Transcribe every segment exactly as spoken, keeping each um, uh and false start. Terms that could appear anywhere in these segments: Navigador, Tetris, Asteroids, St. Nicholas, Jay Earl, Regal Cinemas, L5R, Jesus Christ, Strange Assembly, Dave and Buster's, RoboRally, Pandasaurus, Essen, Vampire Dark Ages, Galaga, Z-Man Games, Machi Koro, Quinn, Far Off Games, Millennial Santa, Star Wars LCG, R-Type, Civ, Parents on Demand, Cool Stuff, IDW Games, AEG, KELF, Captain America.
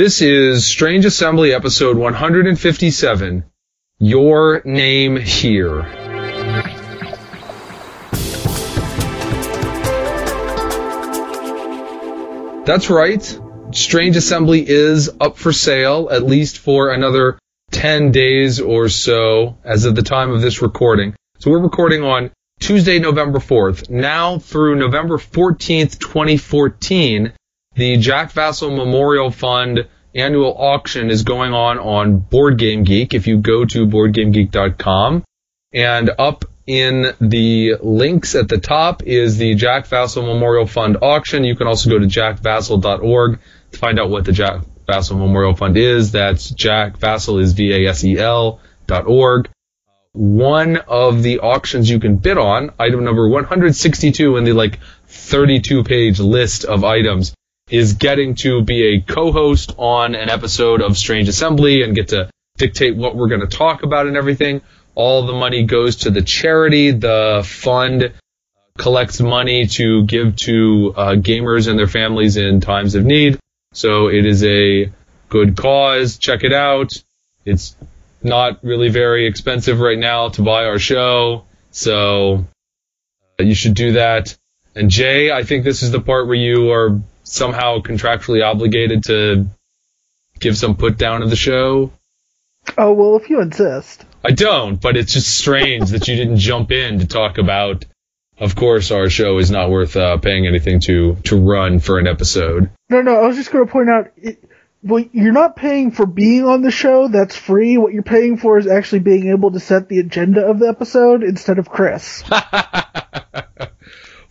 This is Strange Assembly episode one fifty-seven, Your Name Here. That's right, Strange Assembly is up for sale, at least for another ten days or so as of the time of this recording. So we're recording on Tuesday, November fourth. Now through November fourteenth, twenty fourteen, the Jack Vasel Memorial Fund annual auction is going on on BoardGameGeek. If you go to board game geek dot com, and up in the links at the top is the Jack Vasel Memorial Fund auction. You can also go to Jack Vasel dot org to find out what the Jack Vasel Memorial Fund is. That's Jack Vasel is V A S E L dot org. One of the auctions you can bid on, item number one sixty-two in the like thirty-two page list of items, is getting to be a co-host on an episode of Strange Assembly and get to dictate what we're going to talk about and everything. All the money goes to the charity. The fund collects money to give to uh, gamers and their families in times of need. So it is a good cause. Check it out. It's not really very expensive right now to buy our show, so you should do that. And Jay, I think this is the part where you are somehow contractually obligated to give some put down of the show. Oh, well, if you insist. I don't, but it's just strange that you didn't jump in to talk about, of course, our show is not worth uh, paying anything to, to run for an episode. No, no, I was just going to point out, it, well, you're not paying for being on the show. That's free. What you're paying for is actually being able to set the agenda of the episode instead of Chris.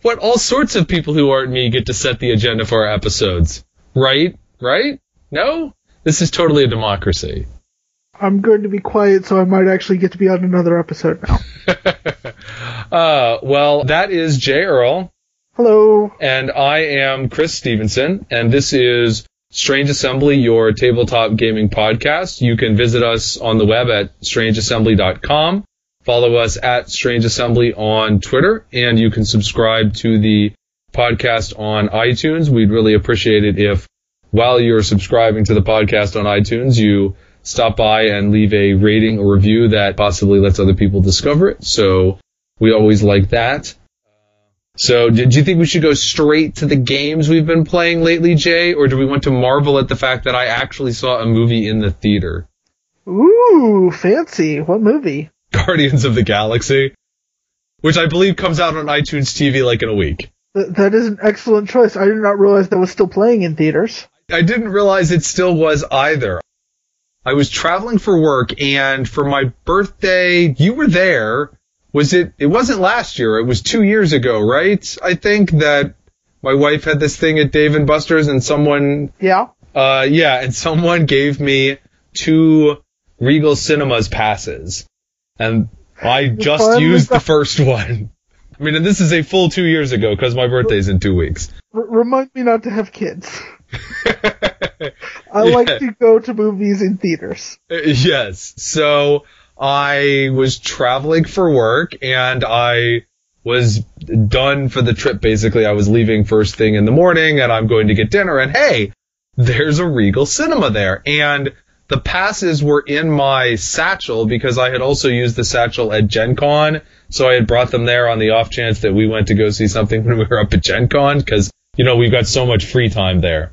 What, all sorts of people who aren't me get to set the agenda for our episodes. Right? Right? No? This is totally a democracy. I'm going to be quiet, so I might actually get to be on another episode now. uh, well, that is Jay Earl. Hello. And I am Chris Stevenson, and this is Strange Assembly, your tabletop gaming podcast. You can visit us on the web at strange assembly dot com. Follow us at Strange Assembly on Twitter, and you can subscribe to the podcast on iTunes. We'd really appreciate it if, while you're subscribing to the podcast on iTunes, you stop by and leave a rating or review that possibly lets other people discover it. So we always like that. So did you think we should go straight to the games we've been playing lately, Jay, or do we want to marvel at the fact that I actually saw a movie in the theater? Ooh, fancy. What movie? Guardians of the Galaxy, which I believe comes out on iTunes T V like in a week. That is an excellent choice. I did not realize that was still playing in theaters. I didn't realize it still was either. I was traveling for work, and for my birthday, you were there. Was it? It wasn't last year. It was two years ago, right? I think that my wife had this thing at Dave and Buster's, and someone yeah, uh, yeah, and someone gave me two Regal Cinemas passes. And I just used the first one. I mean, and this is a full two years ago because my birthday's in two weeks. R- remind me not to have kids. I yeah. like to go to movies in theaters. Yes. So I was traveling for work, and I was done for the trip, basically. I was leaving first thing in the morning, and I'm going to get dinner. And, hey, there's a Regal Cinema there. And the passes were in my satchel because I had also used the satchel at Gen Con, so I had brought them there on the off chance that we went to go see something when we were up at Gen Con because, you know, we've got so much free time there.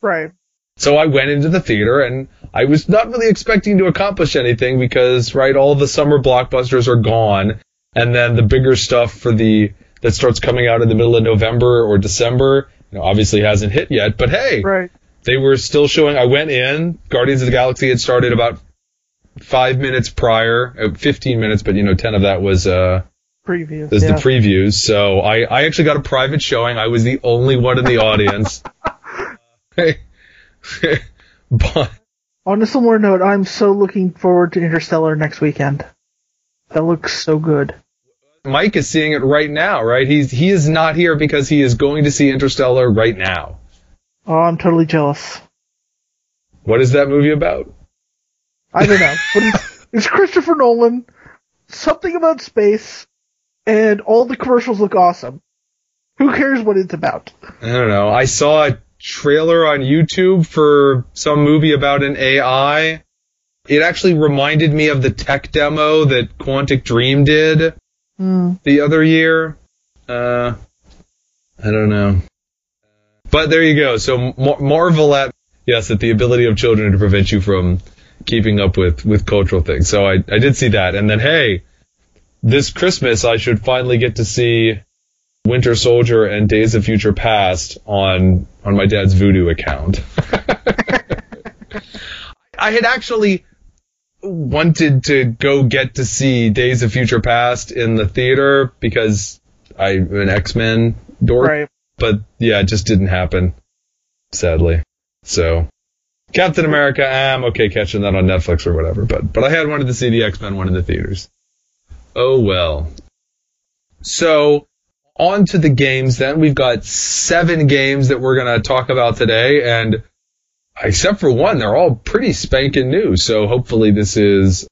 Right. So I went into the theater, and I was not really expecting to accomplish anything because, right, all the summer blockbusters are gone, and then the bigger stuff for the that starts coming out in the middle of November or December, you know, obviously hasn't hit yet, but hey. Right. They were still showing. I went in. Guardians of the Galaxy had started about five minutes prior, fifteen minutes, but you know, ten of that was uh, previews. Was yeah. the previews. So I, I actually got a private showing. I was the only one in the audience. But on a similar note, I'm so looking forward to Interstellar next weekend. That looks so good. Mike is seeing it right now, right? He's he is not here because he is going to see Interstellar right now. Oh, I'm totally jealous. What is that movie about? I don't know. But it's, it's Christopher Nolan, something about space, and all the commercials look awesome. Who cares what it's about? I don't know. I saw trailer on YouTube for some movie about an A I. It actually reminded me of the tech demo that Quantic Dream did mm. the other year. Uh, I don't know. But there you go. So mar- marvel at, yes, at the ability of children to prevent you from keeping up with, with cultural things. So I, I did see that. And then, hey, this Christmas I should finally get to see Winter Soldier and Days of Future Past on, on my dad's Voodoo account. I had actually wanted to go get to see Days of Future Past in the theater because I'm an X-Men dork. Right. But, yeah, it just didn't happen, sadly. So, Captain America, I'm okay catching that on Netflix or whatever. But, but I had wanted to see the X-Men one in the theaters. Oh, well. So, on to the games then. We've got seven games that we're going to talk about today. And except for one, they're all pretty spanking new. So, hopefully this is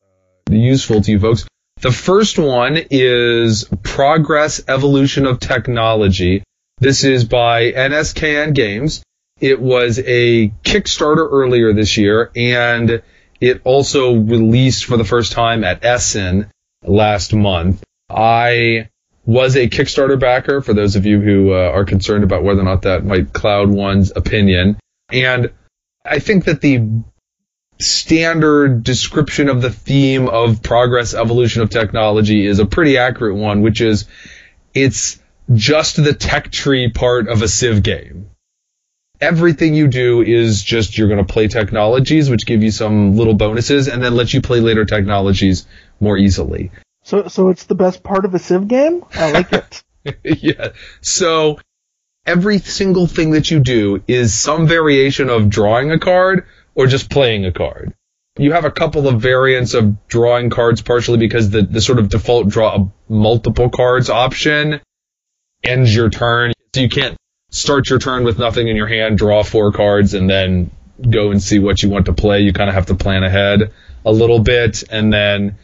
useful to you folks. The first one is Progress Evolution of Technology. This is by N S K N Games. It was a Kickstarter earlier this year, and it also released for the first time at Essen last month. I was a Kickstarter backer, for those of you who uh, are concerned about whether or not that might cloud one's opinion. And I think that the standard description of the theme of Progress Evolution of Technology is a pretty accurate one, which is it's just the tech tree part of a Civ game. Everything you do is just you're going to play technologies, which give you some little bonuses, and then let you play later technologies more easily. So so it's the best part of a Civ game? I like it. Yeah. So every single thing that you do is some variation of drawing a card or just playing a card. You have a couple of variants of drawing cards partially because the, the sort of default draw multiple cards option ends your turn, so you can't start your turn with nothing in your hand, draw four cards, and then go and see what you want to play. You kind of have to plan ahead a little bit, and then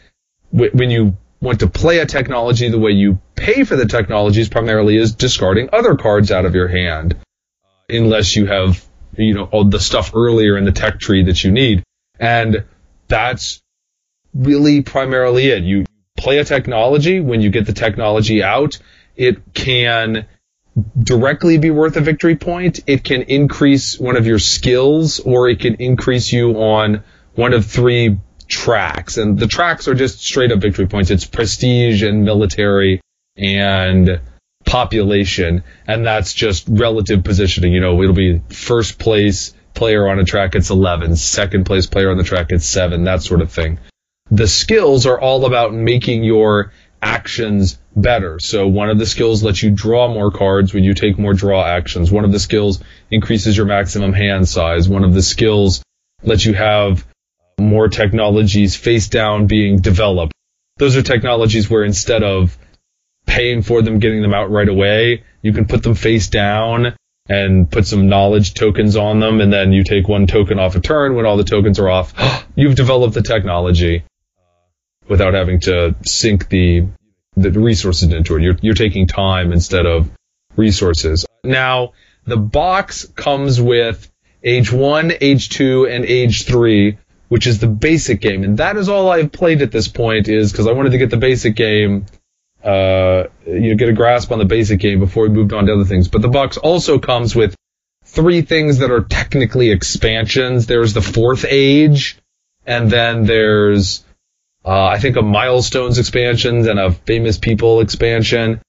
w- when you want to play a technology, the way you pay for the technologies primarily is discarding other cards out of your hand, unless you have, you know, all the stuff earlier in the tech tree that you need. And that's really primarily it. You play a technology, when you get the technology out, it can directly be worth a victory point. It can increase one of your skills, or it can increase you on one of three tracks. And the tracks are just straight up victory points. It's prestige and military and population. And that's just relative positioning. You know, it'll be first place player on a track, it's eleven. Second place player on the track, it's seven. That sort of thing. The skills are all about making your actions better. So one of the skills lets you draw more cards when you take more draw actions. One of the skills increases your maximum hand size. One of the skills lets you have more technologies face down being developed. Those are technologies where instead of paying for them, getting them out right away, you can put them face down and put some knowledge tokens on them, and then you take one token off a turn. When all the tokens are off, you've developed the technology without having to sink the the resources into it. You're, you're taking time instead of resources. Now, the box comes with Age one, Age two, and Age three, which is the basic game. And that is all I've played at this point, is because I wanted to get the basic game, uh, you know, get a grasp on the basic game before we moved on to other things. But the box also comes with three things that are technically expansions. There's the fourth age, and then there's Uh, I think a Milestones expansions and a Famous People expansion.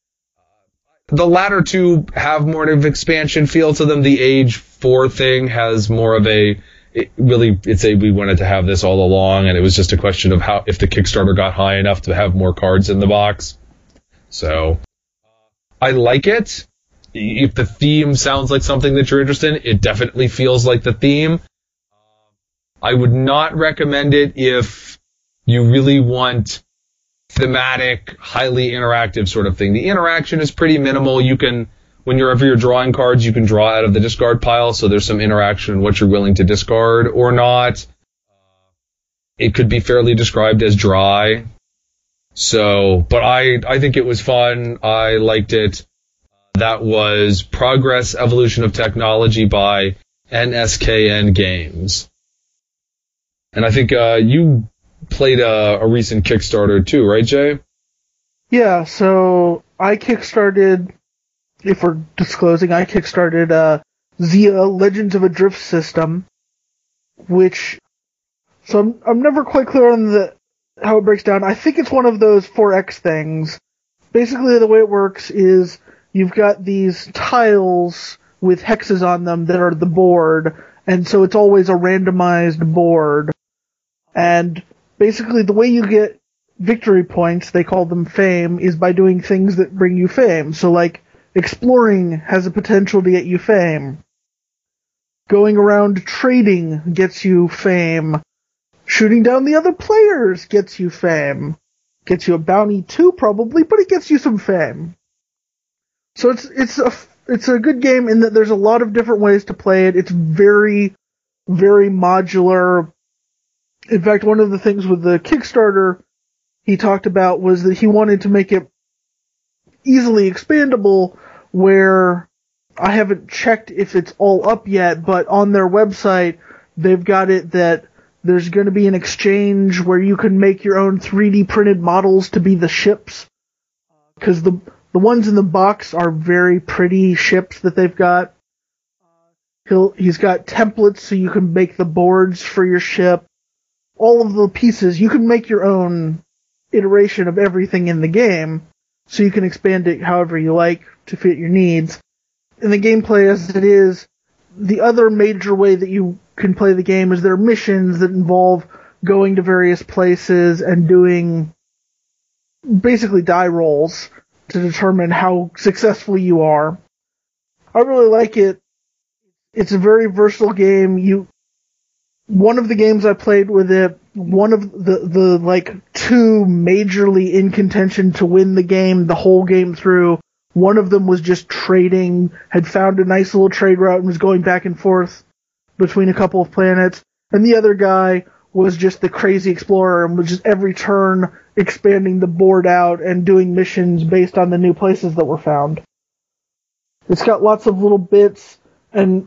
The latter two have more of an expansion feel to them. The Age four thing has more of a, it really, it's a, we wanted to have this all along, and it was just a question of how, if the Kickstarter got high enough to have more cards in the box. So, I like it. If the theme sounds like something that you're interested in, it definitely feels like the theme. I would not recommend it if you really want thematic, highly interactive sort of thing. The interaction is pretty minimal. You can, whenever you're drawing cards, you can draw out of the discard pile, so there's some interaction in what you're willing to discard or not. It could be fairly described as dry. So, but I, I think it was fun. I liked it. That was Progress Evolution of Technology by N S K N Games. And I think uh, you played a, a recent Kickstarter too, right, Jay? Yeah, so I kickstarted, if we're disclosing, I kickstarted uh, Xia Legends of a Drift System, which, so I'm, I'm never quite clear on the how it breaks down. I think it's one of those four X things. Basically, the way it works is you've got these tiles with hexes on them that are the board, and so it's always a randomized board. And basically, the way you get victory points, they call them fame, is by doing things that bring you fame. So, like, exploring has the potential to get you fame. Going around trading gets you fame. Shooting down the other players gets you fame. Gets you a bounty too, probably, but it gets you some fame. So it's it's a it's a good game in that there's a lot of different ways to play it. It's very, very modular. In fact, one of the things with the Kickstarter he talked about was that he wanted to make it easily expandable, where I haven't checked if it's all up yet, but on their website they've got it that there's going to be an exchange where you can make your own three D printed models to be the ships, because the the ones in the box are very pretty ships that they've got. He'll, he's got templates so you can make the boards for your ship. All of the pieces, you can make your own iteration of everything in the game, so you can expand it however you like to fit your needs. And the gameplay as it is, the other major way that you can play the game is there are missions that involve going to various places and doing basically die rolls to determine how successful you are. I really like it. It's a very versatile game. You, one of the games I played with it, one of the, the like two majorly in contention to win the game the whole game through. One of them was just trading, had found a nice little trade route and was going back and forth between a couple of planets. And the other guy was just the crazy explorer and was just every turn expanding the board out and doing missions based on the new places that were found. It's got lots of little bits, and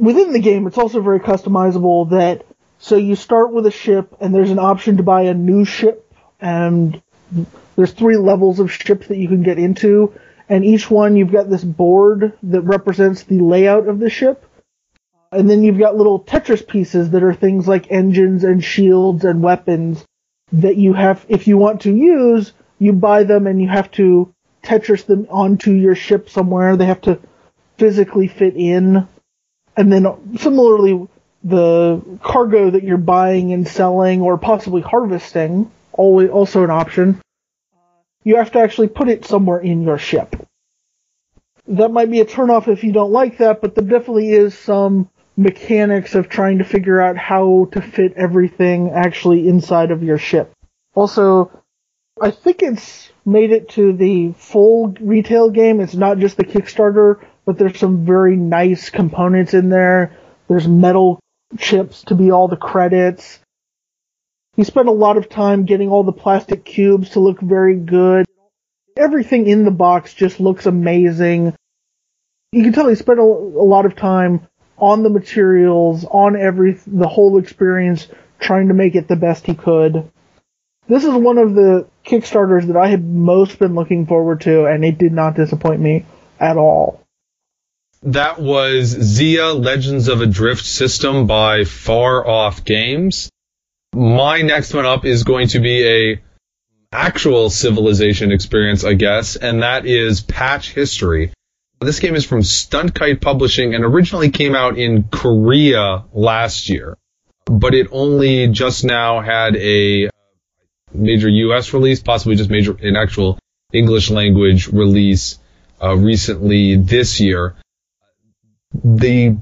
within the game it's also very customizable that, so you start with a ship and there's an option to buy a new ship, and there's three levels of ships that you can get into, and each one you've got this board that represents the layout of the ship. And then you've got little Tetris pieces that are things like engines and shields and weapons that you have, if you want to use, you buy them and you have to Tetris them onto your ship somewhere. They have to physically fit in. And then similarly, the cargo that you're buying and selling or possibly harvesting, always also an option, you have to actually put it somewhere in your ship. That might be a turnoff if you don't like that, but there definitely is some mechanics of trying to figure out how to fit everything actually inside of your ship. Also, I think it's made it to the full retail game. It's not just the Kickstarter, but there's some very nice components in there. There's metal chips to be all the credits. He spent a lot of time getting all the plastic cubes to look very good. Everything in the box just looks amazing. You can tell he spent a, a lot of time on the materials, on every the whole experience, trying to make it the best he could. This is one of the Kickstarters that I had most been looking forward to, and it did not disappoint me at all. That was Xia Legends of a Drift System by Far Off Games. My next one up is going to be a actual Civilization experience, I guess, and that is Patch History. This game is from Stuntkite Publishing and originally came out in Korea last year, but it only just now had a major U S release, possibly just major an actual English language release uh, recently this year. The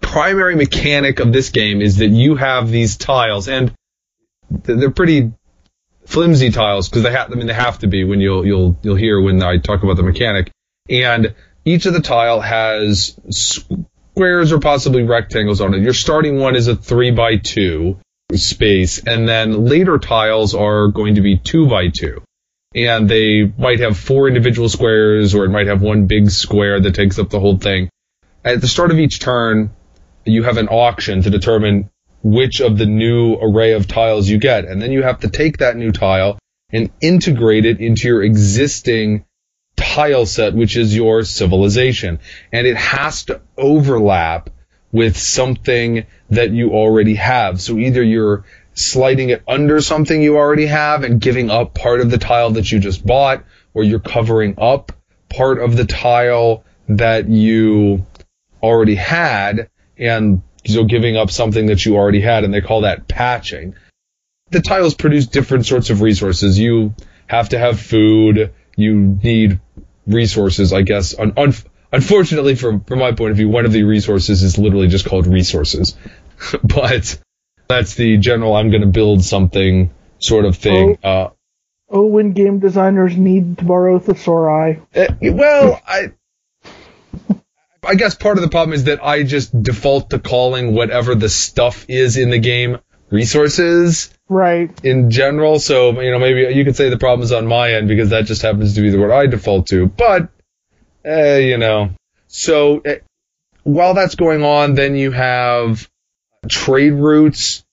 primary mechanic of this game is that you have these tiles, and they're pretty flimsy tiles because they have, I mean, they have to be when you'll you'll you'll hear when I talk about the mechanic. And each of the tile has squares or possibly rectangles on it. Your starting one is a three by two space, and then later tiles are going to be two by two. and they might have four individual squares, or it might have one big square that takes up the whole thing. At the start of each turn, you have an auction to determine which of the new array of tiles you get, and then you have to take that new tile and integrate it into your existing tile set, which is your civilization. And it has to overlap with something that you already have. So either you're sliding it under something you already have and giving up part of the tile that you just bought, or you're covering up part of the tile that you already had, and so giving up something that you already had, and they call that patching. The tiles produce different sorts of resources. You have to have food. You need resources, I guess. Un- un- unfortunately, from, from my point of view, one of the resources is literally just called resources. But that's the general I'm going to build something sort of thing. Oh, uh, oh when game designers need to borrow thesauri. Uh, well, I... I guess part of the problem is that I just default to calling whatever the stuff is in the game resources. Right. In general. So, you know, maybe you could say the problem is on my end because that just happens to be the word I default to. But, eh, you know. So, eh, while that's going on, then you have trade routes,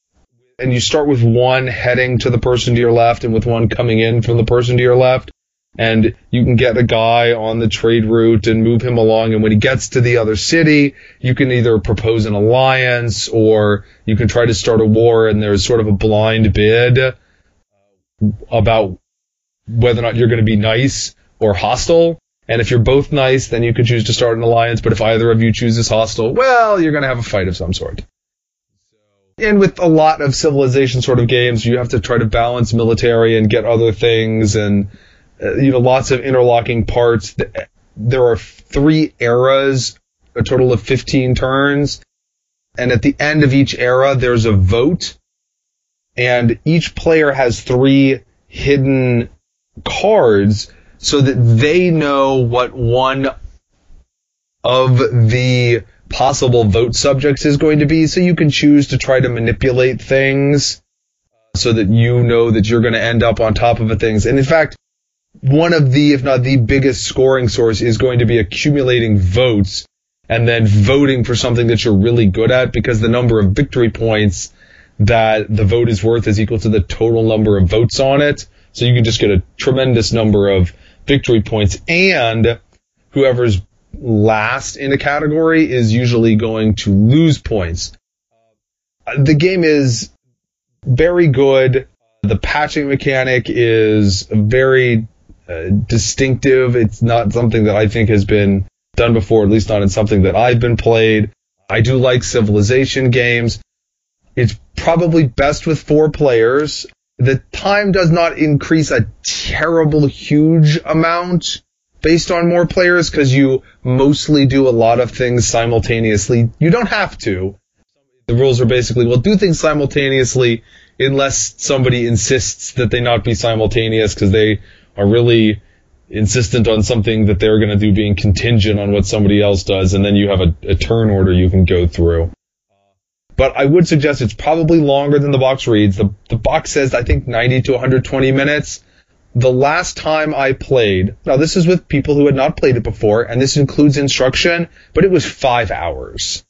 and you start with one heading to the person to your left and with one coming in from the person to your left. And you can get a guy on the trade route and move him along. And when he gets to the other city, you can either propose an alliance or you can try to start a war. And there's sort of a blind bid about whether or not you're going to be nice or hostile. And if you're both nice, then you could choose to start an alliance. But if either of you chooses hostile, well, you're going to have a fight of some sort. And with a lot of civilization sort of games, you have to try to balance military and get other things and... Uh, you know, lots of interlocking parts. There are three eras, a total of fifteen turns. And at the end of each era, there's a vote. And each player has three hidden cards so that they know what one of the possible vote subjects is going to be. So you can choose to try to manipulate things so that you know that you're going to end up on top of things. And in fact, one of the, if not the biggest scoring source is going to be accumulating votes and then voting for something that you're really good at, because the number of victory points that the vote is worth is equal to the total number of votes on it. So you can just get a tremendous number of victory points, and whoever's last in a category is usually going to lose points. The game is very good. The patching mechanic is very Uh, distinctive. It's not something that I think has been done before, at least not in something that I've been played. I do like civilization games. It's probably best with four players. The time does not increase a terrible huge amount based on more players, because you mostly do a lot of things simultaneously. You don't have to. The rules are basically, well, do things simultaneously unless somebody insists that they not be simultaneous, because they are really insistent on something that they're going to do being contingent on what somebody else does, and then you have a, a turn order you can go through. But I would suggest it's probably longer than the box reads. The, the box says, I think, ninety to one hundred twenty minutes. The last time I played, now this is with people who had not played it before, and this includes instruction, but it was five hours.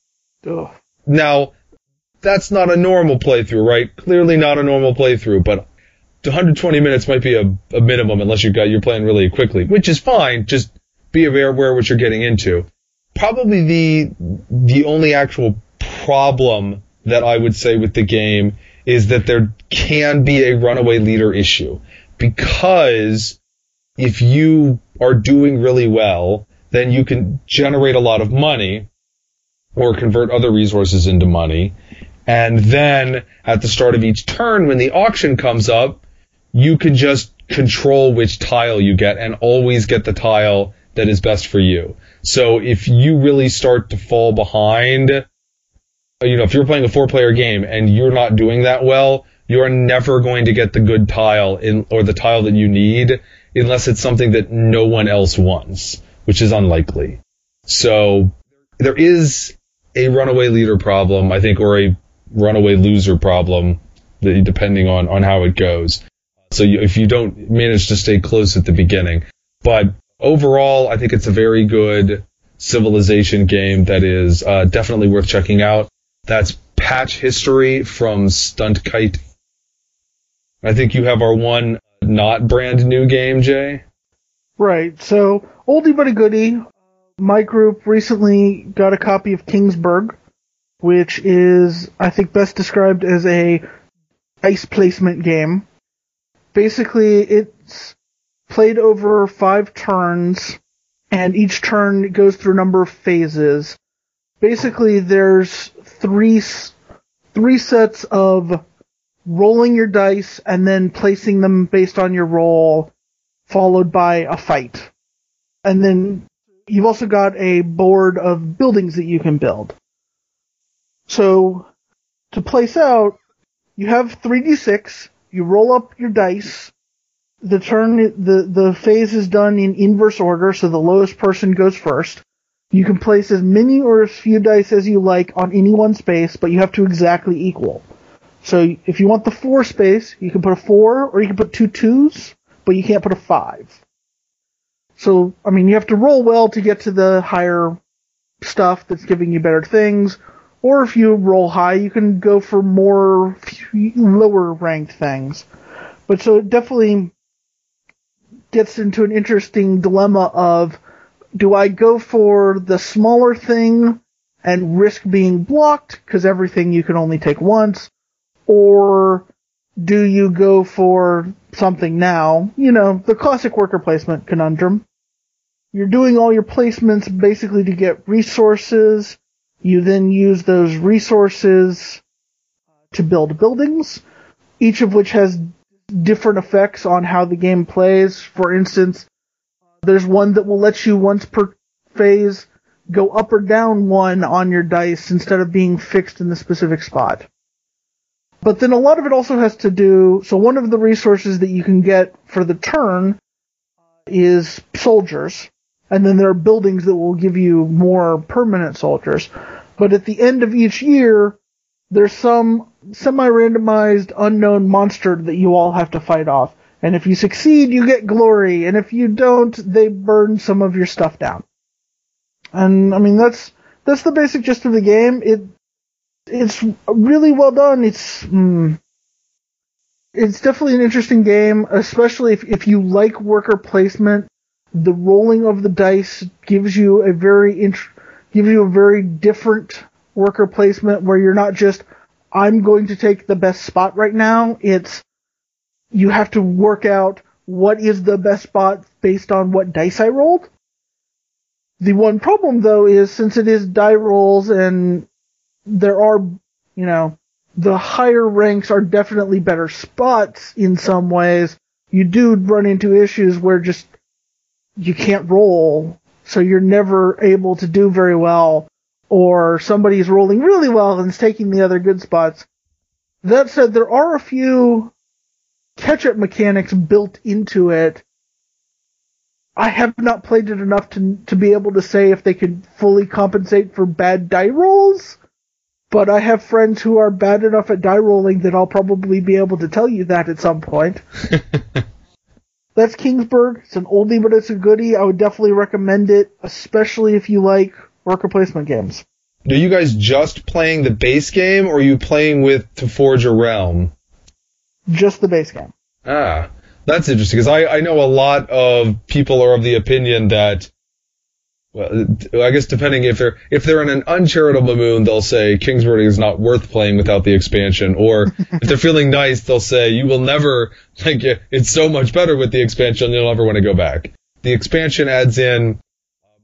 Ugh. Now, that's not a normal playthrough, right? Clearly not a normal playthrough, but one hundred twenty minutes might be a, a minimum unless you've got, you're playing really quickly, which is fine. Just be aware what you're getting into. Probably the the only actual problem that I would say with the game is that there can be a runaway leader issue, because if you are doing really well, then you can generate a lot of money or convert other resources into money. And then at the start of each turn, when the auction comes up, you can just control which tile you get and always get the tile that is best for you. So if you really start to fall behind, you know, if you're playing a four-player game and you're not doing that well, you're never going to get the good tile in, or the tile that you need, unless it's something that no one else wants, which is unlikely. So there is a runaway leader problem, I think, or a runaway loser problem, depending on, on how it goes. So you, if you don't manage to stay close at the beginning. But overall, I think it's a very good Civilization game that is uh, definitely worth checking out. That's Patch History from Stuntkite. I think you have our one not brand new game, Jay. Right. So, oldie but a goodie. My group recently got a copy of Kingsburg, which is, I think, best described as a dice placement game. Basically, it's played over five turns, and each turn goes through a number of phases. Basically, there's three three sets of rolling your dice and then placing them based on your roll, followed by a fight. And then you've also got a board of buildings that you can build. So, to place out, you have three d six, you roll up your dice, the turn, the, the phase is done in inverse order, so the lowest person goes first. You can place as many or as few dice as you like on any one space, but you have to exactly equal. So if you want the four space, you can put a four, or you can put two twos, but you can't put a five. So, I mean, you have to roll well to get to the higher stuff that's giving you better things, or if you roll high, you can go for more lower-ranked things. But so it definitely gets into an interesting dilemma of, do I go for the smaller thing and risk being blocked, because everything you can only take once, or do you go for something now? You know, the classic worker placement conundrum. You're doing all your placements basically to get resources. You then use those resources to build buildings, each of which has different effects on how the game plays. For instance, there's one that will let you once per phase go up or down one on your dice instead of being fixed in the specific spot. But then a lot of it also has to do, so one of the resources that you can get for the turn is soldiers, and then there are buildings that will give you more permanent soldiers. But at the end of each year, there's some semi-randomized unknown monster that you all have to fight off. And if you succeed, you get glory, and if you don't, they burn some of your stuff down. And, I mean, that's that's the basic gist of the game. It It's really well done. It's mm, it's definitely an interesting game, especially if, if you like worker placement. The rolling of the dice gives you a very int- gives you a very different worker placement where you're not just, I'm going to take the best spot right now. It's, you have to work out what is the best spot based on what dice I rolled. The one problem, though, is since it is die rolls, and there are, you know, the higher ranks are definitely better spots in some ways, you do run into issues where just you can't roll, so you're never able to do very well, or somebody's rolling really well and is taking the other good spots. That said, there are a few catch-up mechanics built into it. I have not played it enough to to be able to say if they could fully compensate for bad die rolls, but I have friends who are bad enough at die rolling that I'll probably be able to tell you that at some point. That's Kingsburg. It's an oldie, but it's a goodie. I would definitely recommend it, especially if you like worker placement games. Are you guys just playing the base game, or are you playing with To Forge a Realm? Just the base game. Ah, that's interesting, because I, I know a lot of people are of the opinion that, well, I guess depending if they're if they're in an uncharitable mood, they'll say Kingsburg is not worth playing without the expansion. Or if they're feeling nice, they'll say you will never, like, it's so much better with the expansion, you'll never want to go back. The expansion adds in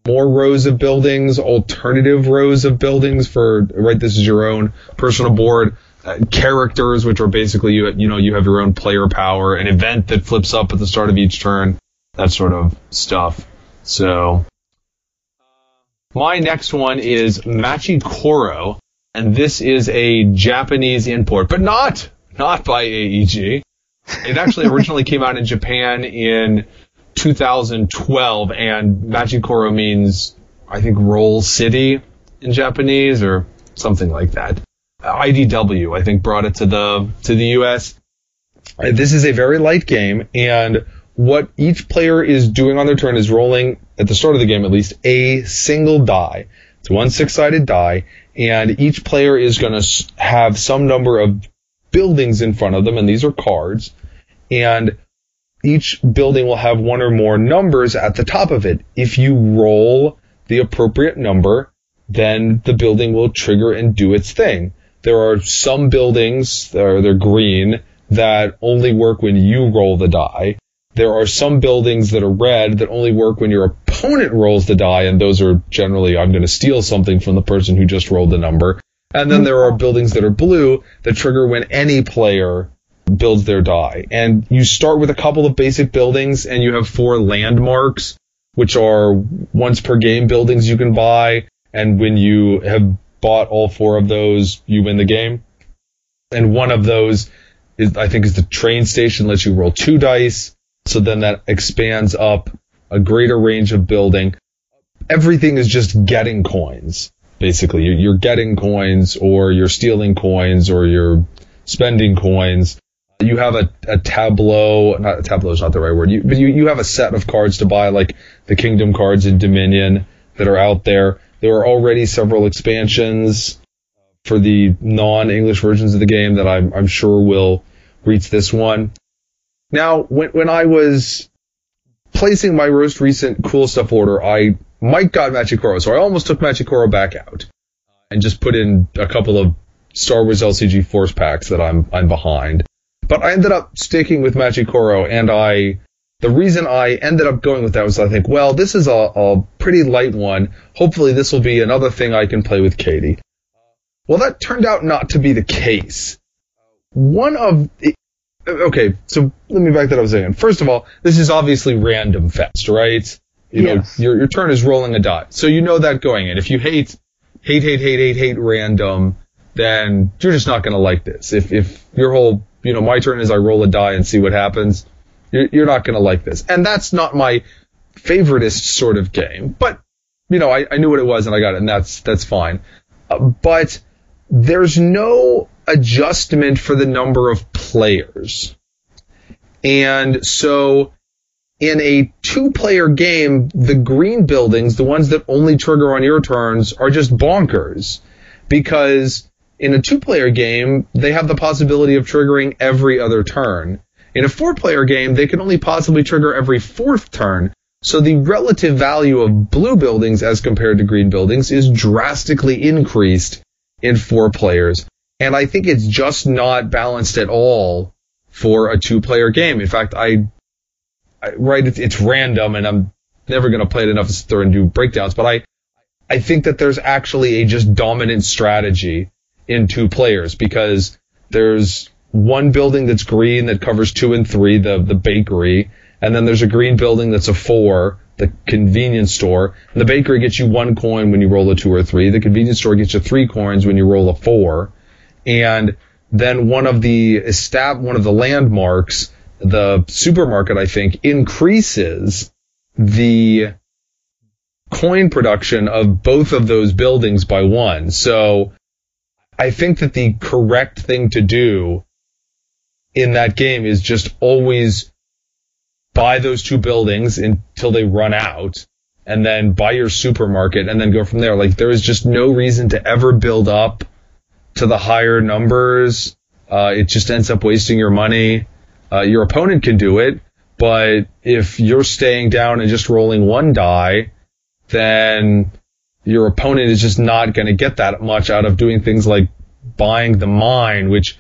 more rows of buildings, alternative rows of buildings for, right, this is your own personal board, uh, characters, which are basically, you you know, you have your own player power, an event that flips up at the start of each turn, that sort of stuff. So my next one is Machi Koro, and this is a Japanese import, but not not by A E G. It actually originally came out in Japan in two thousand twelve, and Machi Koro means, I think, Roll City in Japanese, or something like that. I D W, I think, brought it to the to the U S This is a very light game, and what each player is doing on their turn is rolling, at the start of the game at least, a single die. It's one six-sided die, and each player is going to have some number of buildings in front of them, and these are cards, and each building will have one or more numbers at the top of it. If you roll the appropriate number, then the building will trigger and do its thing. There are some buildings, they're, they're green, that only work when you roll the die. There are some buildings that are red that only work when your opponent rolls the die, and those are generally, I'm going to steal something from the person who just rolled the number. And then there are buildings that are blue that trigger when any player builds their die. And you start with a couple of basic buildings, and you have four landmarks, which are once-per-game buildings you can buy, and when you have bought all four of those, you win the game. And one of those is, I think, is the train station, lets you roll two dice, so then that expands up a greater range of building. Everything is just getting coins, basically. You're getting coins, or you're stealing coins, or you're spending coins. You have a, a tableau, not tableau is not the right word, you, but you, you have a set of cards to buy, like the Kingdom cards in Dominion that are out there. There are already several expansions for the non-English versions of the game that I'm, I'm sure will reach this one. Now, when, when I was placing my most recent Cool Stuff order, I Mike got Machi Koro, so I almost took Machi Koro back out and just put in a couple of Star Wars L C G Force packs that I'm I'm behind. But I ended up sticking with Machi Koro, and I... The reason I ended up going with that was I think, well, this is a, a pretty light one. Hopefully this will be another thing I can play with Katie. Well, that turned out not to be the case. One of... The, okay, so let me back that up a second. First of all, this is obviously random fest, right? You yes. know, your, your turn is rolling a die. So you know that going in. If you hate, hate, hate, hate, hate, hate random, then you're just not going to like this. If if your whole, you know, my turn is I roll a die and see what happens... You're not going to like this. And that's not my favoritist sort of game. But, you know, I, I knew what it was and I got it, and that's that's fine. Uh, but there's no adjustment for the number of players. And so in a two-player game, the green buildings, the ones that only trigger on your turns, are just bonkers. Because in a two-player game, they have the possibility of triggering every other turn. In a four-player game, they can only possibly trigger every fourth turn, so the relative value of blue buildings as compared to green buildings is drastically increased in four players, and I think it's just not balanced at all for a two-player game. In fact, I, I right, it's, it's random, and I'm never going to play it enough to throw and do breakdowns, but I, I think that there's actually a just dominant strategy in two players, because there's... one building that's green that covers two and three, the the bakery, and then there's a green building that's a four, the convenience store. And the bakery gets you one coin when you roll a two or three. The convenience store gets you three coins when you roll a four. And then one of the estab- one of the landmarks, the supermarket, I think, increases the coin production of both of those buildings by one. So I think that the correct thing to do in that game is just always buy those two buildings until they run out, and then buy your supermarket, and then go from there. Like, there is just no reason to ever build up to the higher numbers. Uh, it just ends up wasting your money. Uh, your opponent can do it, but if you're staying down and just rolling one die, then your opponent is just not going to get that much out of doing things like buying the mine, which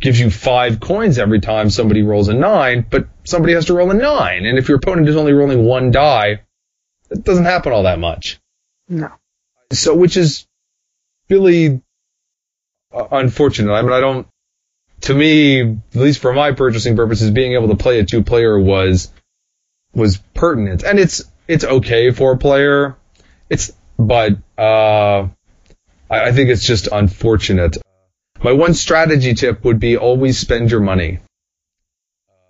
gives you five coins every time somebody rolls a nine, but somebody has to roll a nine. And if your opponent is only rolling one die, it doesn't happen all that much. No. So, which is really unfortunate. I mean, I don't, to me, at least for my purchasing purposes, being able to play a two-player was, was pertinent. And it's, it's okay for a player. It's, but, uh, I, I think it's just unfortunate. My one strategy tip would be always spend your money,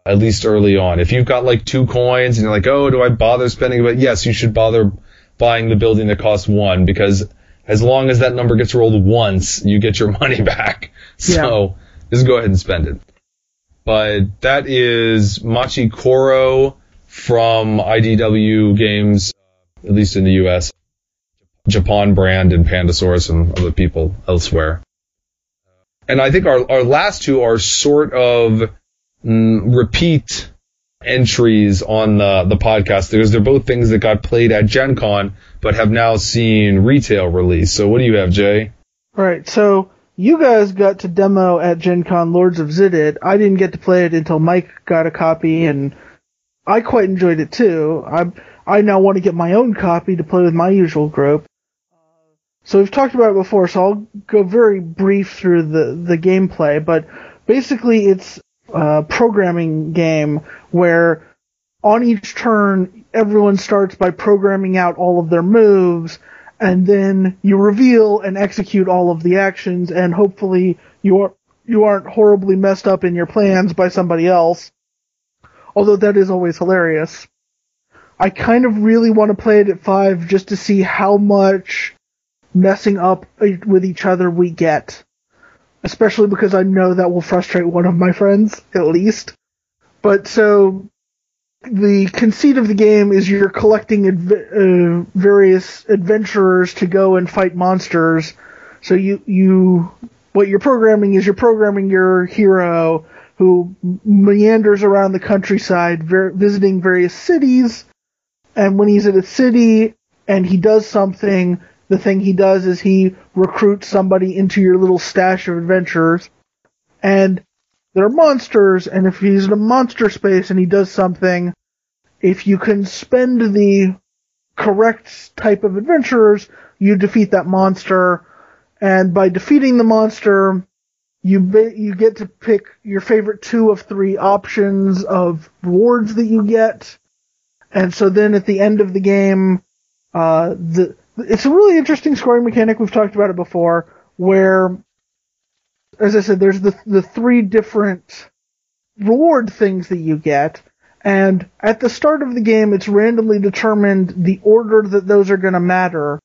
at least early on. If you've got like two coins and you're like, oh, do I bother spending? But yes, you should bother buying the building that costs one, because as long as that number gets rolled once, you get your money back. So yeah. Just go ahead and spend it. but that is Machi Koro from I D W Games, at least in the U S, Japan brand, and Pandasaurus and other people elsewhere. And I think our, our last two are sort of mm, repeat entries on the, the podcast, because they're both things that got played at Gen Con but have now seen retail release. So what do you have, Jay? All right, so you guys got to demo at Gen Con Lords of Xidit. I didn't get to play it until Mike got a copy, and I quite enjoyed it too. I I now want to get my own copy to play with my usual group. So we've talked about it before, so I'll go very brief through the, the gameplay, but basically it's a programming game where on each turn everyone starts by programming out all of their moves, and then you reveal and execute all of the actions, and hopefully you are, you aren't horribly messed up in your plans by somebody else, although that is always hilarious. I kind of really want to play it at five just to see how much messing up with each other we get, especially because I know that will frustrate one of my friends, at least. But so, the conceit of the game is you're collecting adve- uh, various adventurers to go and fight monsters. So you, you, what you're programming is you're programming your hero who meanders around the countryside, ver- visiting various cities, and when he's at a city and he does something, the thing he does is he recruits somebody into your little stash of adventurers, and they're monsters, and if he's in a monster space and he does something, if you can spend the correct type of adventurers, you defeat that monster, and by defeating the monster, you be, you get to pick your favorite two of three options of rewards that you get, and so then at the end of the game, uh, the it's a really interesting scoring mechanic. We've talked about it before, where, as I said, there's the the three different reward things that you get, and at the start of the game, it's randomly determined the order that those are going to matter,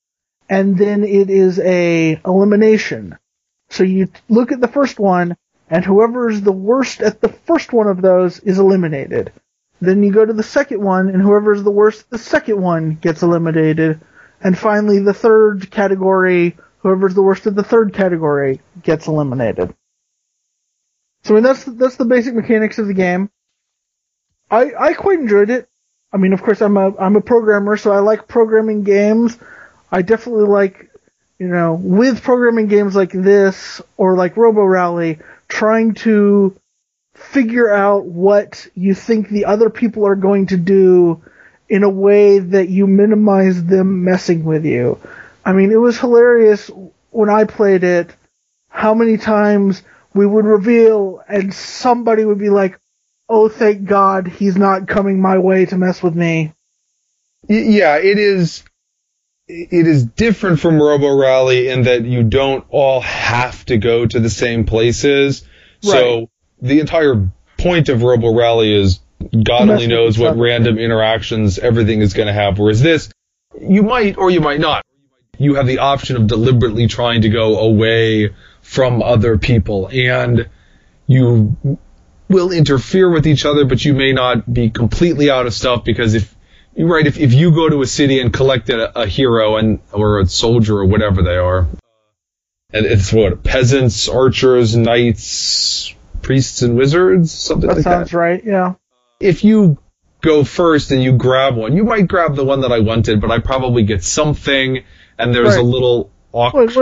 and then it is a elimination. So you look at the first one, and whoever is the worst at the first one of those is eliminated. Then you go to the second one, and whoever is the worst at the second one gets eliminated. And finally, the third category, whoever's the worst of the third category, gets eliminated. So I mean, that's that's the basic mechanics of the game. I I quite enjoyed it. I mean, of course, I'm a I'm a programmer, so I like programming games. I definitely like, you know, with programming games like this or like RoboRally, trying to figure out what you think the other people are going to do in a way that you minimize them messing with you. I mean, it was hilarious when I played it, how many times we would reveal and somebody would be like, oh, thank God he's not coming my way to mess with me. Yeah, it is, it is different from RoboRally in that you don't all have to go to the same places. Right. So the entire point of RoboRally is God only knows what random interactions everything is going to have. Whereas this, you might or you might not. You have the option of deliberately trying to go away from other people. And you will interfere with each other, but you may not be completely out of stuff, because if you're right, if, if you go to a city and collect a, a hero and or a soldier or whatever they are, and it's what, peasants, archers, knights, priests, and wizards? Something like that. That sounds right, yeah. If you go first and you grab one, you might grab the one that I wanted, but I probably get something, and there's right. a little awkward.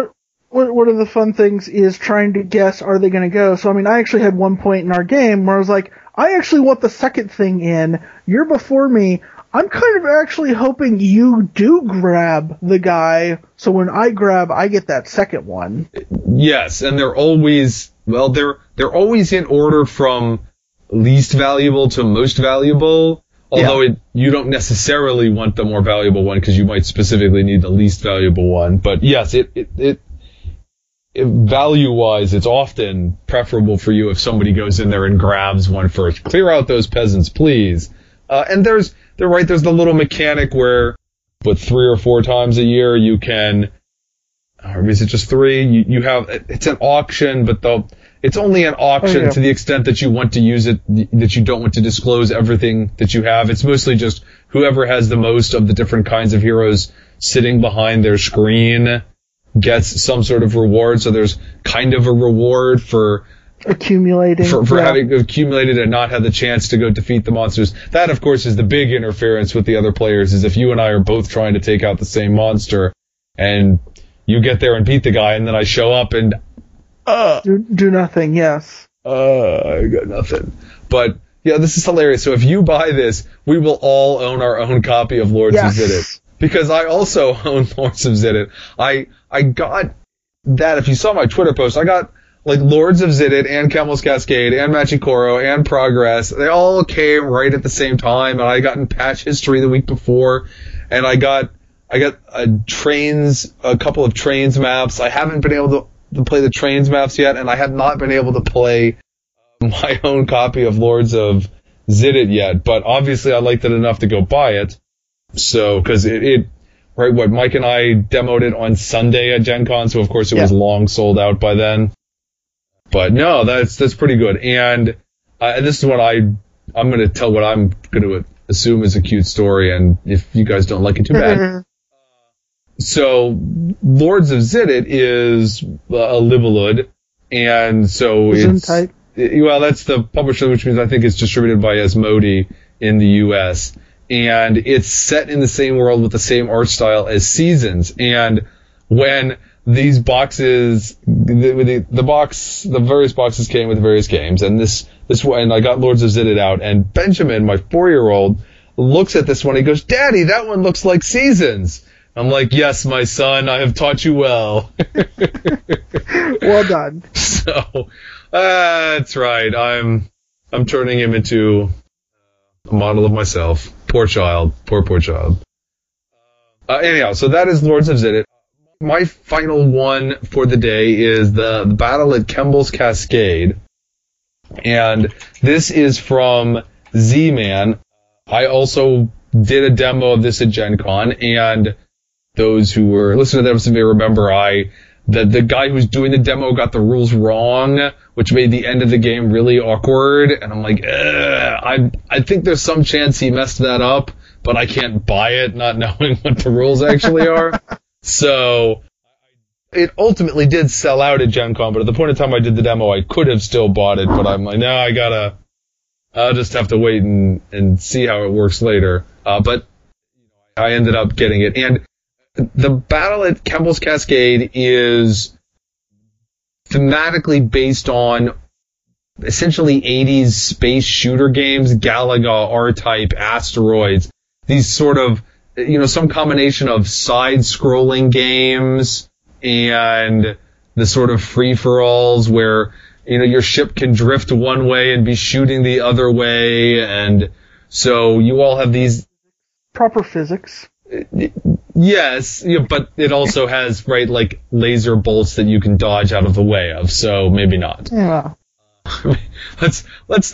What, one of the fun things is trying to guess, are they going to go? So, I mean, I actually had one point in our game where I was like, I actually want the second thing in. You're before me. I'm kind of actually hoping you do grab the guy, so when I grab, I get that second one. Yes, and they're always, well, they're they're always in order from least valuable to most valuable, although yeah. it, you don't necessarily want the more valuable one, because you might specifically need the least valuable one. But yes, it, it, it, it value-wise, it's often preferable for you if somebody goes in there and grabs one first. Clear out those peasants, please. Uh, and there's, they're right, there's the little mechanic where, but three or four times a year, you can or is it just three? You, you have it's an auction, but the it's only an auction oh, yeah. to the extent that you want to use it, that you don't want to disclose everything that you have. It's mostly just whoever has the most of the different kinds of heroes sitting behind their screen gets some sort of reward. So there's kind of a reward for accumulating for, for yeah. having accumulated and not had the chance to go defeat the monsters. That, of course, is the big interference with the other players, is if you and I are both trying to take out the same monster and you get there and beat the guy, and then I show up and uh do, do nothing. Yes, uh I got nothing. But yeah, this is hilarious. So if you buy this, we will all own our own copy of Lords yes. of Xidit, because I also own Lords of Xidit. I I got that. If you saw my Twitter post, I got like Lords of Xidit and Kemble's Cascade and Machi Koro and Progress. They all came right at the same time, and I got in Patch History the week before, and I got I got a trains a couple of trains maps. I haven't been able to, to play the trains maps yet, and I have not been able to play my own copy of Lords of Xidit yet. But obviously, I liked it enough to go buy it. So because it, it right what Mike and I demoed it on Sunday at Gen Con, so of course it yeah. was long sold out by then. But no, that's that's pretty good. And uh, this is what I, I'm going to tell what I'm going to assume is a cute story, and if you guys don't like it, too bad. So Lords of Xidit is uh, a Libelud, and so it's, it, well, that's the publisher, which means I think it's distributed by Asmodee in the U S, and it's set in the same world with the same art style as Seasons. And when these boxes, the, the, the box, the various boxes came with various games, and this, this one, and I got Lords of Xidit out, and Benjamin, my four-year-old, looks at this one, he goes, "Daddy, that one looks like Seasons." I'm like, "Yes, my son, I have taught you well." Well done. So, uh, that's right, I'm, I'm turning him into a model of myself. Poor child, poor, poor child. Uh, anyhow, so that is Lords of Xidit. My final one for the day is the, the Battle at Kemble's Cascade, and this is from Z-Man. I also did a demo of this at Gen Con, and those who were listening to that episode may remember I the, the guy who was doing the demo got the rules wrong, which made the end of the game really awkward, and I'm like, I I think there's some chance he messed that up, but I can't buy it not knowing what the rules actually are. So it ultimately did sell out at Gen Con, but at the point in time I did the demo, I could have still bought it, but I'm like, no, I gotta, I'll just have to wait and, and see how it works later. Uh, but I ended up getting it. And the Battle at Kemble's Cascade is thematically based on essentially eighties space shooter games, Galaga, R-Type, Asteroids, these sort of, you know, some combination of side-scrolling games and the sort of free-for-alls where, you know, your ship can drift one way and be shooting the other way, and so you all have these... Proper physics. Yes, yeah, but it also has, right, like, laser bolts that you can dodge out of the way of, so maybe not. Yeah. let's, let's...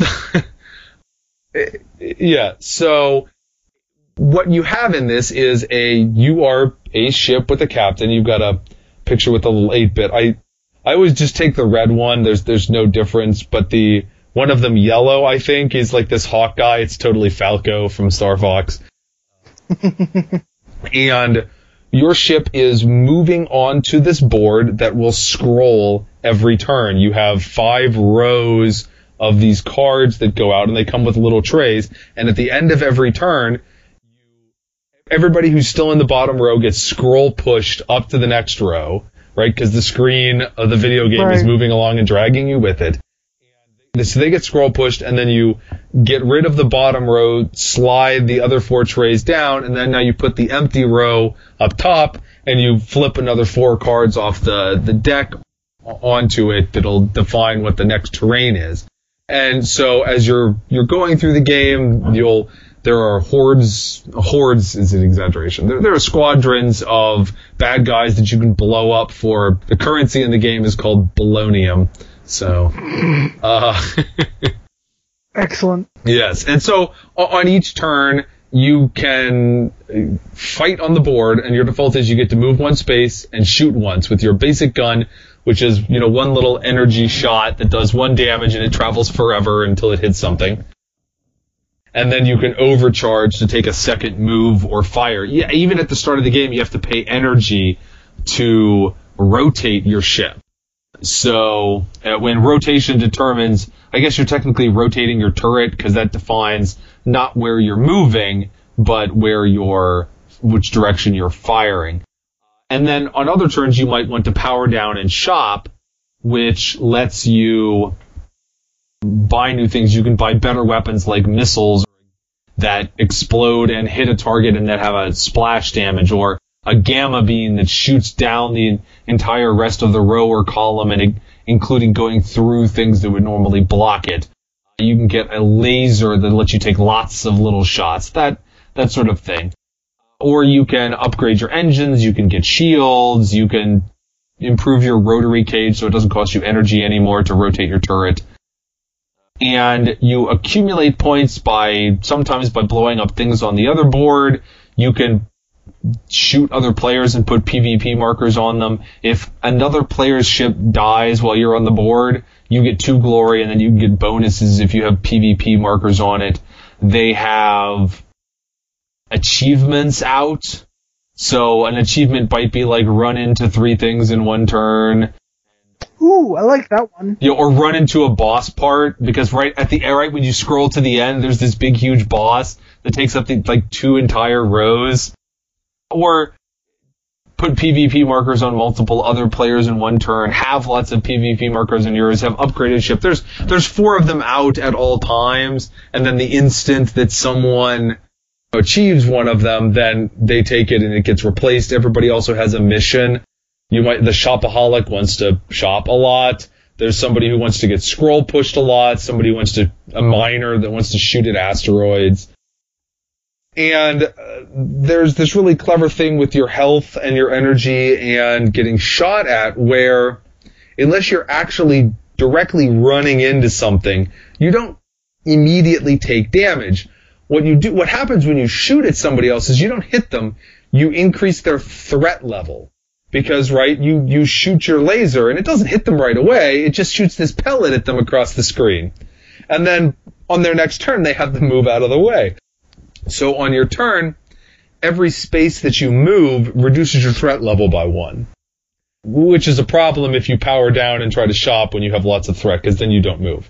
yeah, so... What you have in this is a, you are a ship with a captain. You've got a picture with a little eight-bit. I, I always just take the red one. There's, there's no difference, but the, one of them yellow, I think, is like this hawk guy. It's totally Falco from Star Fox. And your ship is moving on to this board that will scroll every turn. You have five rows of these cards that go out, and they come with little trays. And at the end of every turn, everybody who's still in the bottom row gets scroll pushed up to the next row, right? Because the screen of the video game right. is moving along and dragging you with it. So they get scroll pushed, and then you get rid of the bottom row, slide the other four trays down, and then now you put the empty row up top, and you flip another four cards off the, the deck onto it that'll define what the next terrain is. And so as you're you're going through the game, you'll... There are hordes, hordes is an exaggeration. There, there are squadrons of bad guys that you can blow up for. The currency in the game is called Bolonium. So, uh, excellent. Yes. And so on each turn, you can fight on the board, and your default is you get to move one space and shoot once with your basic gun, which is, you know, one little energy shot that does one damage and it travels forever until it hits something. And then you can overcharge to take a second move or fire. Yeah, even at the start of the game, you have to pay energy to rotate your ship. So uh, when rotation determines, I guess you're technically rotating your turret, because that defines not where you're moving, but where you're, which direction you're firing. And then on other turns, you might want to power down and shop, which lets you buy new things. You can buy better weapons like missiles that explode and hit a target and that have a splash damage, or a gamma beam that shoots down the entire rest of the row or column, and including going through things that would normally block it. You can get a laser that lets you take lots of little shots, that that sort of thing. Or you can upgrade your engines, you can get shields, you can improve your rotary cage so it doesn't cost you energy anymore to rotate your turret. And you accumulate points by, sometimes by blowing up things on the other board. You can shoot other players and put PvP markers on them. If another player's ship dies while you're on the board, you get two glory, and then you can get bonuses if you have PvP markers on it. They have achievements out. So an achievement might be like run into three things in one turn. Ooh, I like that one. You know, or run into a boss part, because right at the right when you scroll to the end, there's this big huge boss that takes up the, like two entire rows. Or put PvP markers on multiple other players in one turn, have lots of PvP markers in yours, have upgraded ship. There's there's four of them out at all times, and then the instant that someone achieves one of them, then they take it and it gets replaced. Everybody also has a mission. You might the shopaholic wants to shop a lot. There's somebody who wants to get scroll pushed a lot, somebody who wants to a miner that wants to shoot at asteroids. And uh, there's this really clever thing with your health and your energy and getting shot at, where unless you're actually directly running into something, you don't immediately take damage. What you do, what happens when you shoot at somebody else is you don't hit them, you increase their threat level. Because, right, you, you shoot your laser and it doesn't hit them right away, it just shoots this pellet at them across the screen. And then on their next turn, they have to move out of the way. So on your turn, every space that you move reduces your threat level by one, which is a problem if you power down and try to shop when you have lots of threat, because then you don't move.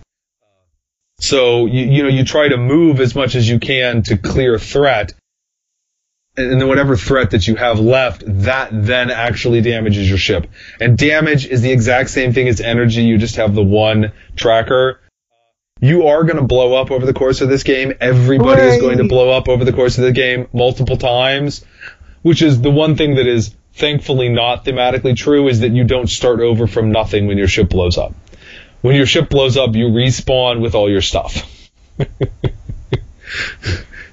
So, you, you know, you try to move as much as you can to clear threat, and then whatever threat that you have left, that then actually damages your ship. And damage is the exact same thing as energy, you just have the one tracker. You are going to blow up over the course of this game. Everybody Hooray. Is going to blow up over the course of the game multiple times, which is the one thing that is thankfully not thematically true, is that you don't start over from nothing when your ship blows up. When your ship blows up, you respawn with all your stuff.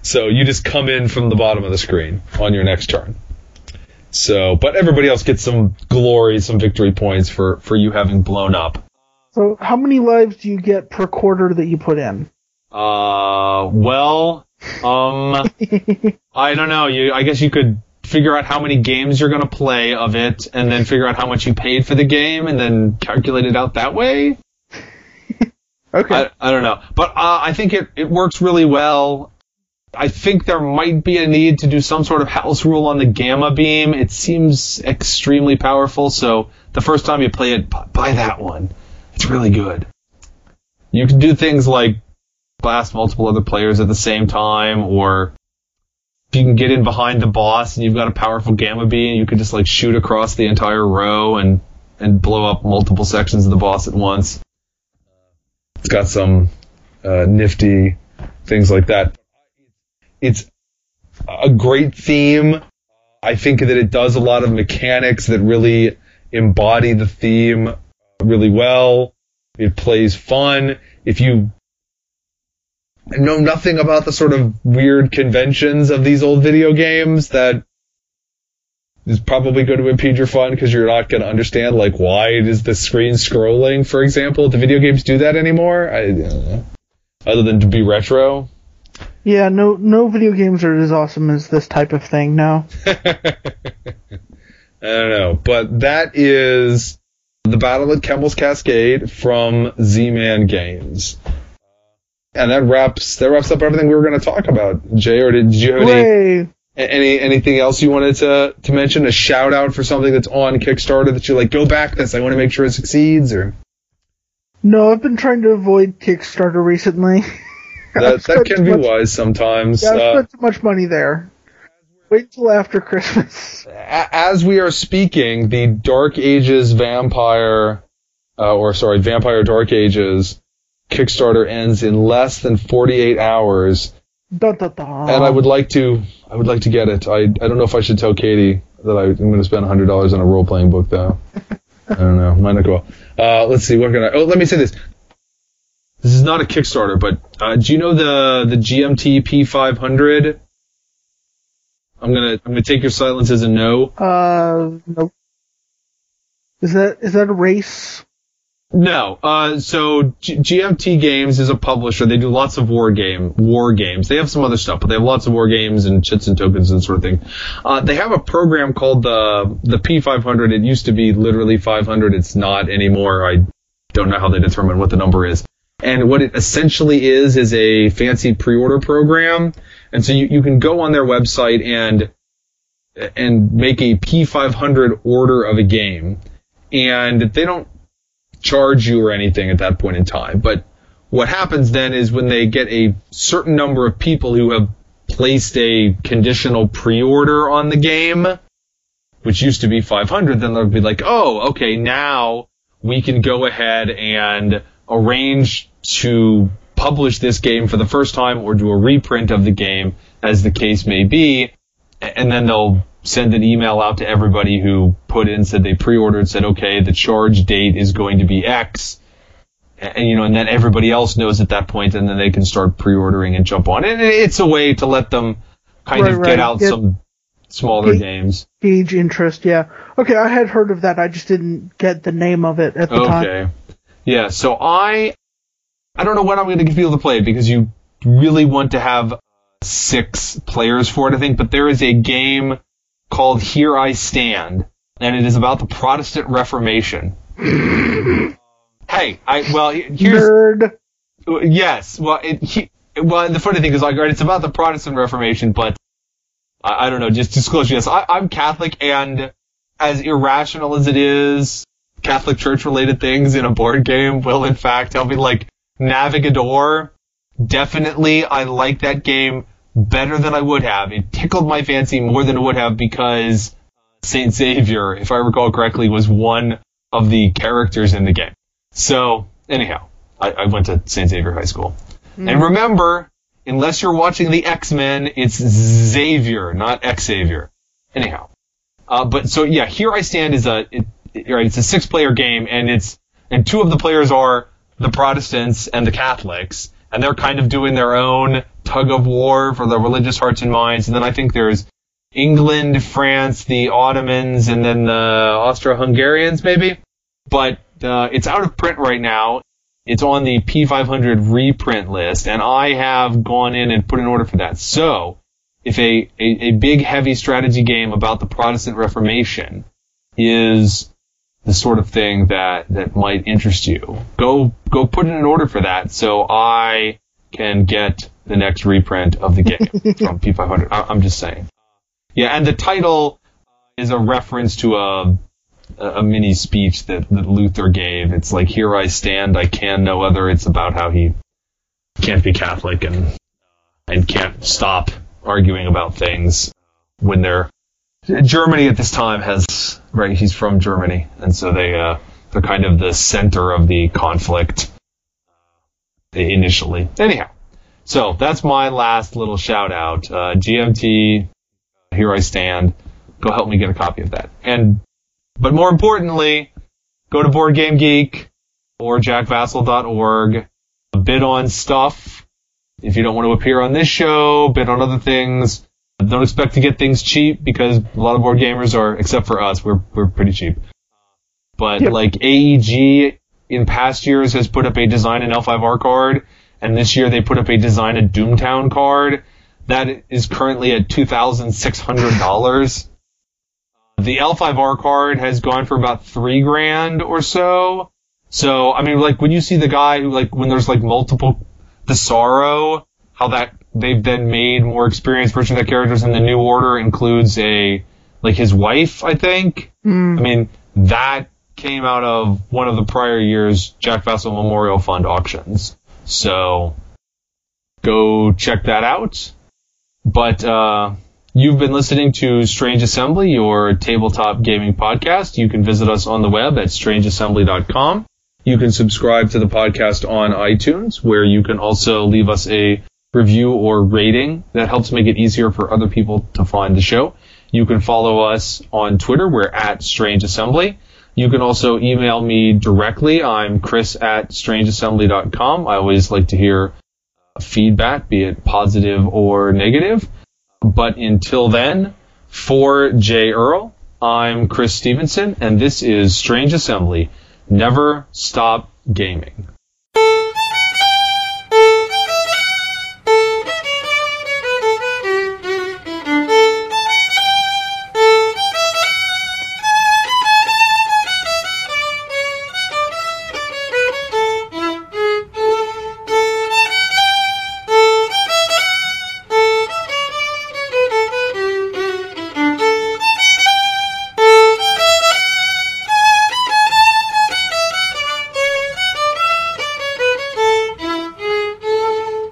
So you just come in from the bottom of the screen on your next turn. So, but everybody else gets some glory, some victory points for, for you having blown up. So how many lives do you get per quarter that you put in? Uh, well, um, I don't know. You, I guess you could figure out how many games you're going to play of it, and then figure out how much you paid for the game, and then calculate it out that way. Okay. I, I don't know. But uh, I think it, it works really well. I think there might be a need to do some sort of house rule on the gamma beam. It seems extremely powerful, so the first time you play it, buy that one. It's really good. You can do things like blast multiple other players at the same time, or if you can get in behind the boss and you've got a powerful gamma beam, you can just like shoot across the entire row and, and blow up multiple sections of the boss at once. It's got some uh, nifty things like that. It's a great theme. I think that it does a lot of mechanics that really embody the theme really well. It plays fun. If you know nothing about the sort of weird conventions of these old video games, that is probably going to impede your fun, because you're not going to understand, like, why is the screen scrolling, for example. Do video games do that anymore? I, I don't know. Other than to be retro. Yeah, no, no video games are as awesome as this type of thing. No. I don't know, but that is The Battle at Kemble's Cascade from Z-Man Games. And that wraps that wraps up everything we were going to talk about. Jay, or did, did you have any, any anything else you wanted to to mention? A shout out for something that's on Kickstarter that you're like, go back this. I want to make sure it succeeds. Or no, I've been trying to avoid Kickstarter recently. That that can be much, wise sometimes. Yeah, I've uh, spent too much money there. Wait till after Christmas. As we are speaking, the Dark Ages Vampire, uh, or sorry, Vampire Dark Ages Kickstarter ends in less than forty-eight hours. Dun, dun, dun. And I would like to, I would like to get it. I, I don't know if I should tell Katie that I, I'm going to spend one hundred dollars on a role-playing book, though. I don't know. Might not go well. Uh, let's see. What can I? Oh, let me say this. This is not a Kickstarter, but uh, do you know the the G M T P five hundred? I'm gonna I'm gonna take your silence as a no. Uh, no. Is that is that a race? No. Uh, so G- GMT Games is a publisher. They do lots of war game war games. They have some other stuff, but they have lots of war games and chits and tokens and sort of thing. Uh, they have a program called the the P five hundred. It used to be literally five hundred. It's not anymore. I don't know how they determine what the number is. And what it essentially is is a fancy pre-order program. And so you, you can go on their website and and make a P five hundred order of a game. And they don't charge you or anything at that point in time. But what happens then is when they get a certain number of people who have placed a conditional pre-order on the game, which used to be five hundred, then they'll be like, oh, okay, now we can go ahead and arrange to publish this game for the first time or do a reprint of the game, as the case may be, and then they'll send an email out to everybody who put in, said they pre-ordered, said, okay, the charge date is going to be X, and, you know, and then everybody else knows at that point, and then they can start pre-ordering and jump on. And it's a way to let them kind right, of right. get out it, some smaller gauge, games. Gauge interest, yeah. Okay, I had heard of that. I just didn't get the name of it at the okay. time. Okay. Yeah, so I I don't know when I'm going to get people to play it, because you really want to have six players for it, I think, but there is a game called Here I Stand, and it is about the Protestant Reformation. Hey, I well, here's... Nerd. Yes, well, it, he, well, the funny thing is, like, right, it's about the Protestant Reformation, but I, I don't know, just disclosure, yes, I, I'm Catholic, and as irrational as it is, Catholic Church-related things in a board game will, in fact, help me. Like, Navigador, definitely, I like that game better than I would have. It tickled my fancy more than it would have, because Saint Xavier, if I recall correctly, was one of the characters in the game. So, anyhow, I, I went to Saint Xavier High School. Mm. And remember, unless you're watching the X-Men, it's Xavier, not X-Xavier. Anyhow. Uh, but, so, yeah, Here I Stand is a... It, Right, it's a six-player game, and it's and two of the players are the Protestants and the Catholics, and they're kind of doing their own tug-of-war for the religious hearts and minds. And then I think there's England, France, the Ottomans, and then the Austro-Hungarians, maybe? But uh, it's out of print right now. It's on the P five hundred reprint list, and I have gone in and put an order for that. So, if a, a, a big, heavy strategy game about the Protestant Reformation is the sort of thing that, that might interest you, Go go put in an order for that so I can get the next reprint of the game from P five hundred. I, I'm just saying. Yeah, and the title is a reference to a a mini speech that, that Luther gave. It's like, here I stand, I can no other. It's about how he can't be Catholic and and can't stop arguing about things when they're... Germany at this time has... Right, he's from Germany, and so they, uh, they're kind of the center of the conflict initially. Anyhow, so that's my last little shout-out. Uh, G M T, Here I Stand, go help me get a copy of that. And but more importantly, go to BoardGameGeek or Jack Vasel dot org, bid on stuff. If you don't want to appear on this show, bid on other things. Don't expect to get things cheap, because a lot of board gamers are, except for us, we're we're pretty cheap. But yep. Like A E G in past years has put up a design and L five R card, and this year they put up a Design a Doomtown card that is currently at two thousand six hundred dollars. The L five R card has gone for about three grand or so. So, I mean, like, when you see the guy who, like, when there's, like, multiple, the Sorrow, how that, they've then made more experienced version of that characters, and the new order includes a, like, his wife, I think. Mm. I mean, that came out of one of the prior year's Jack Vasel Memorial Fund auctions. So, go check that out. But, uh... you've been listening to Strange Assembly, your tabletop gaming podcast. You can visit us on the web at strange assembly dot com. You can subscribe to the podcast on iTunes, where you can also leave us a review or rating. That helps make it easier for other people to find the show. You can follow us on Twitter. We're at Strange Assembly. You can also email me directly. I'm Chris at strange assembly dot com. I always like to hear feedback, be it positive or negative. But until then, for Jay Earl, I'm Chris Stevenson, and this is Strange Assembly. Never stop gaming.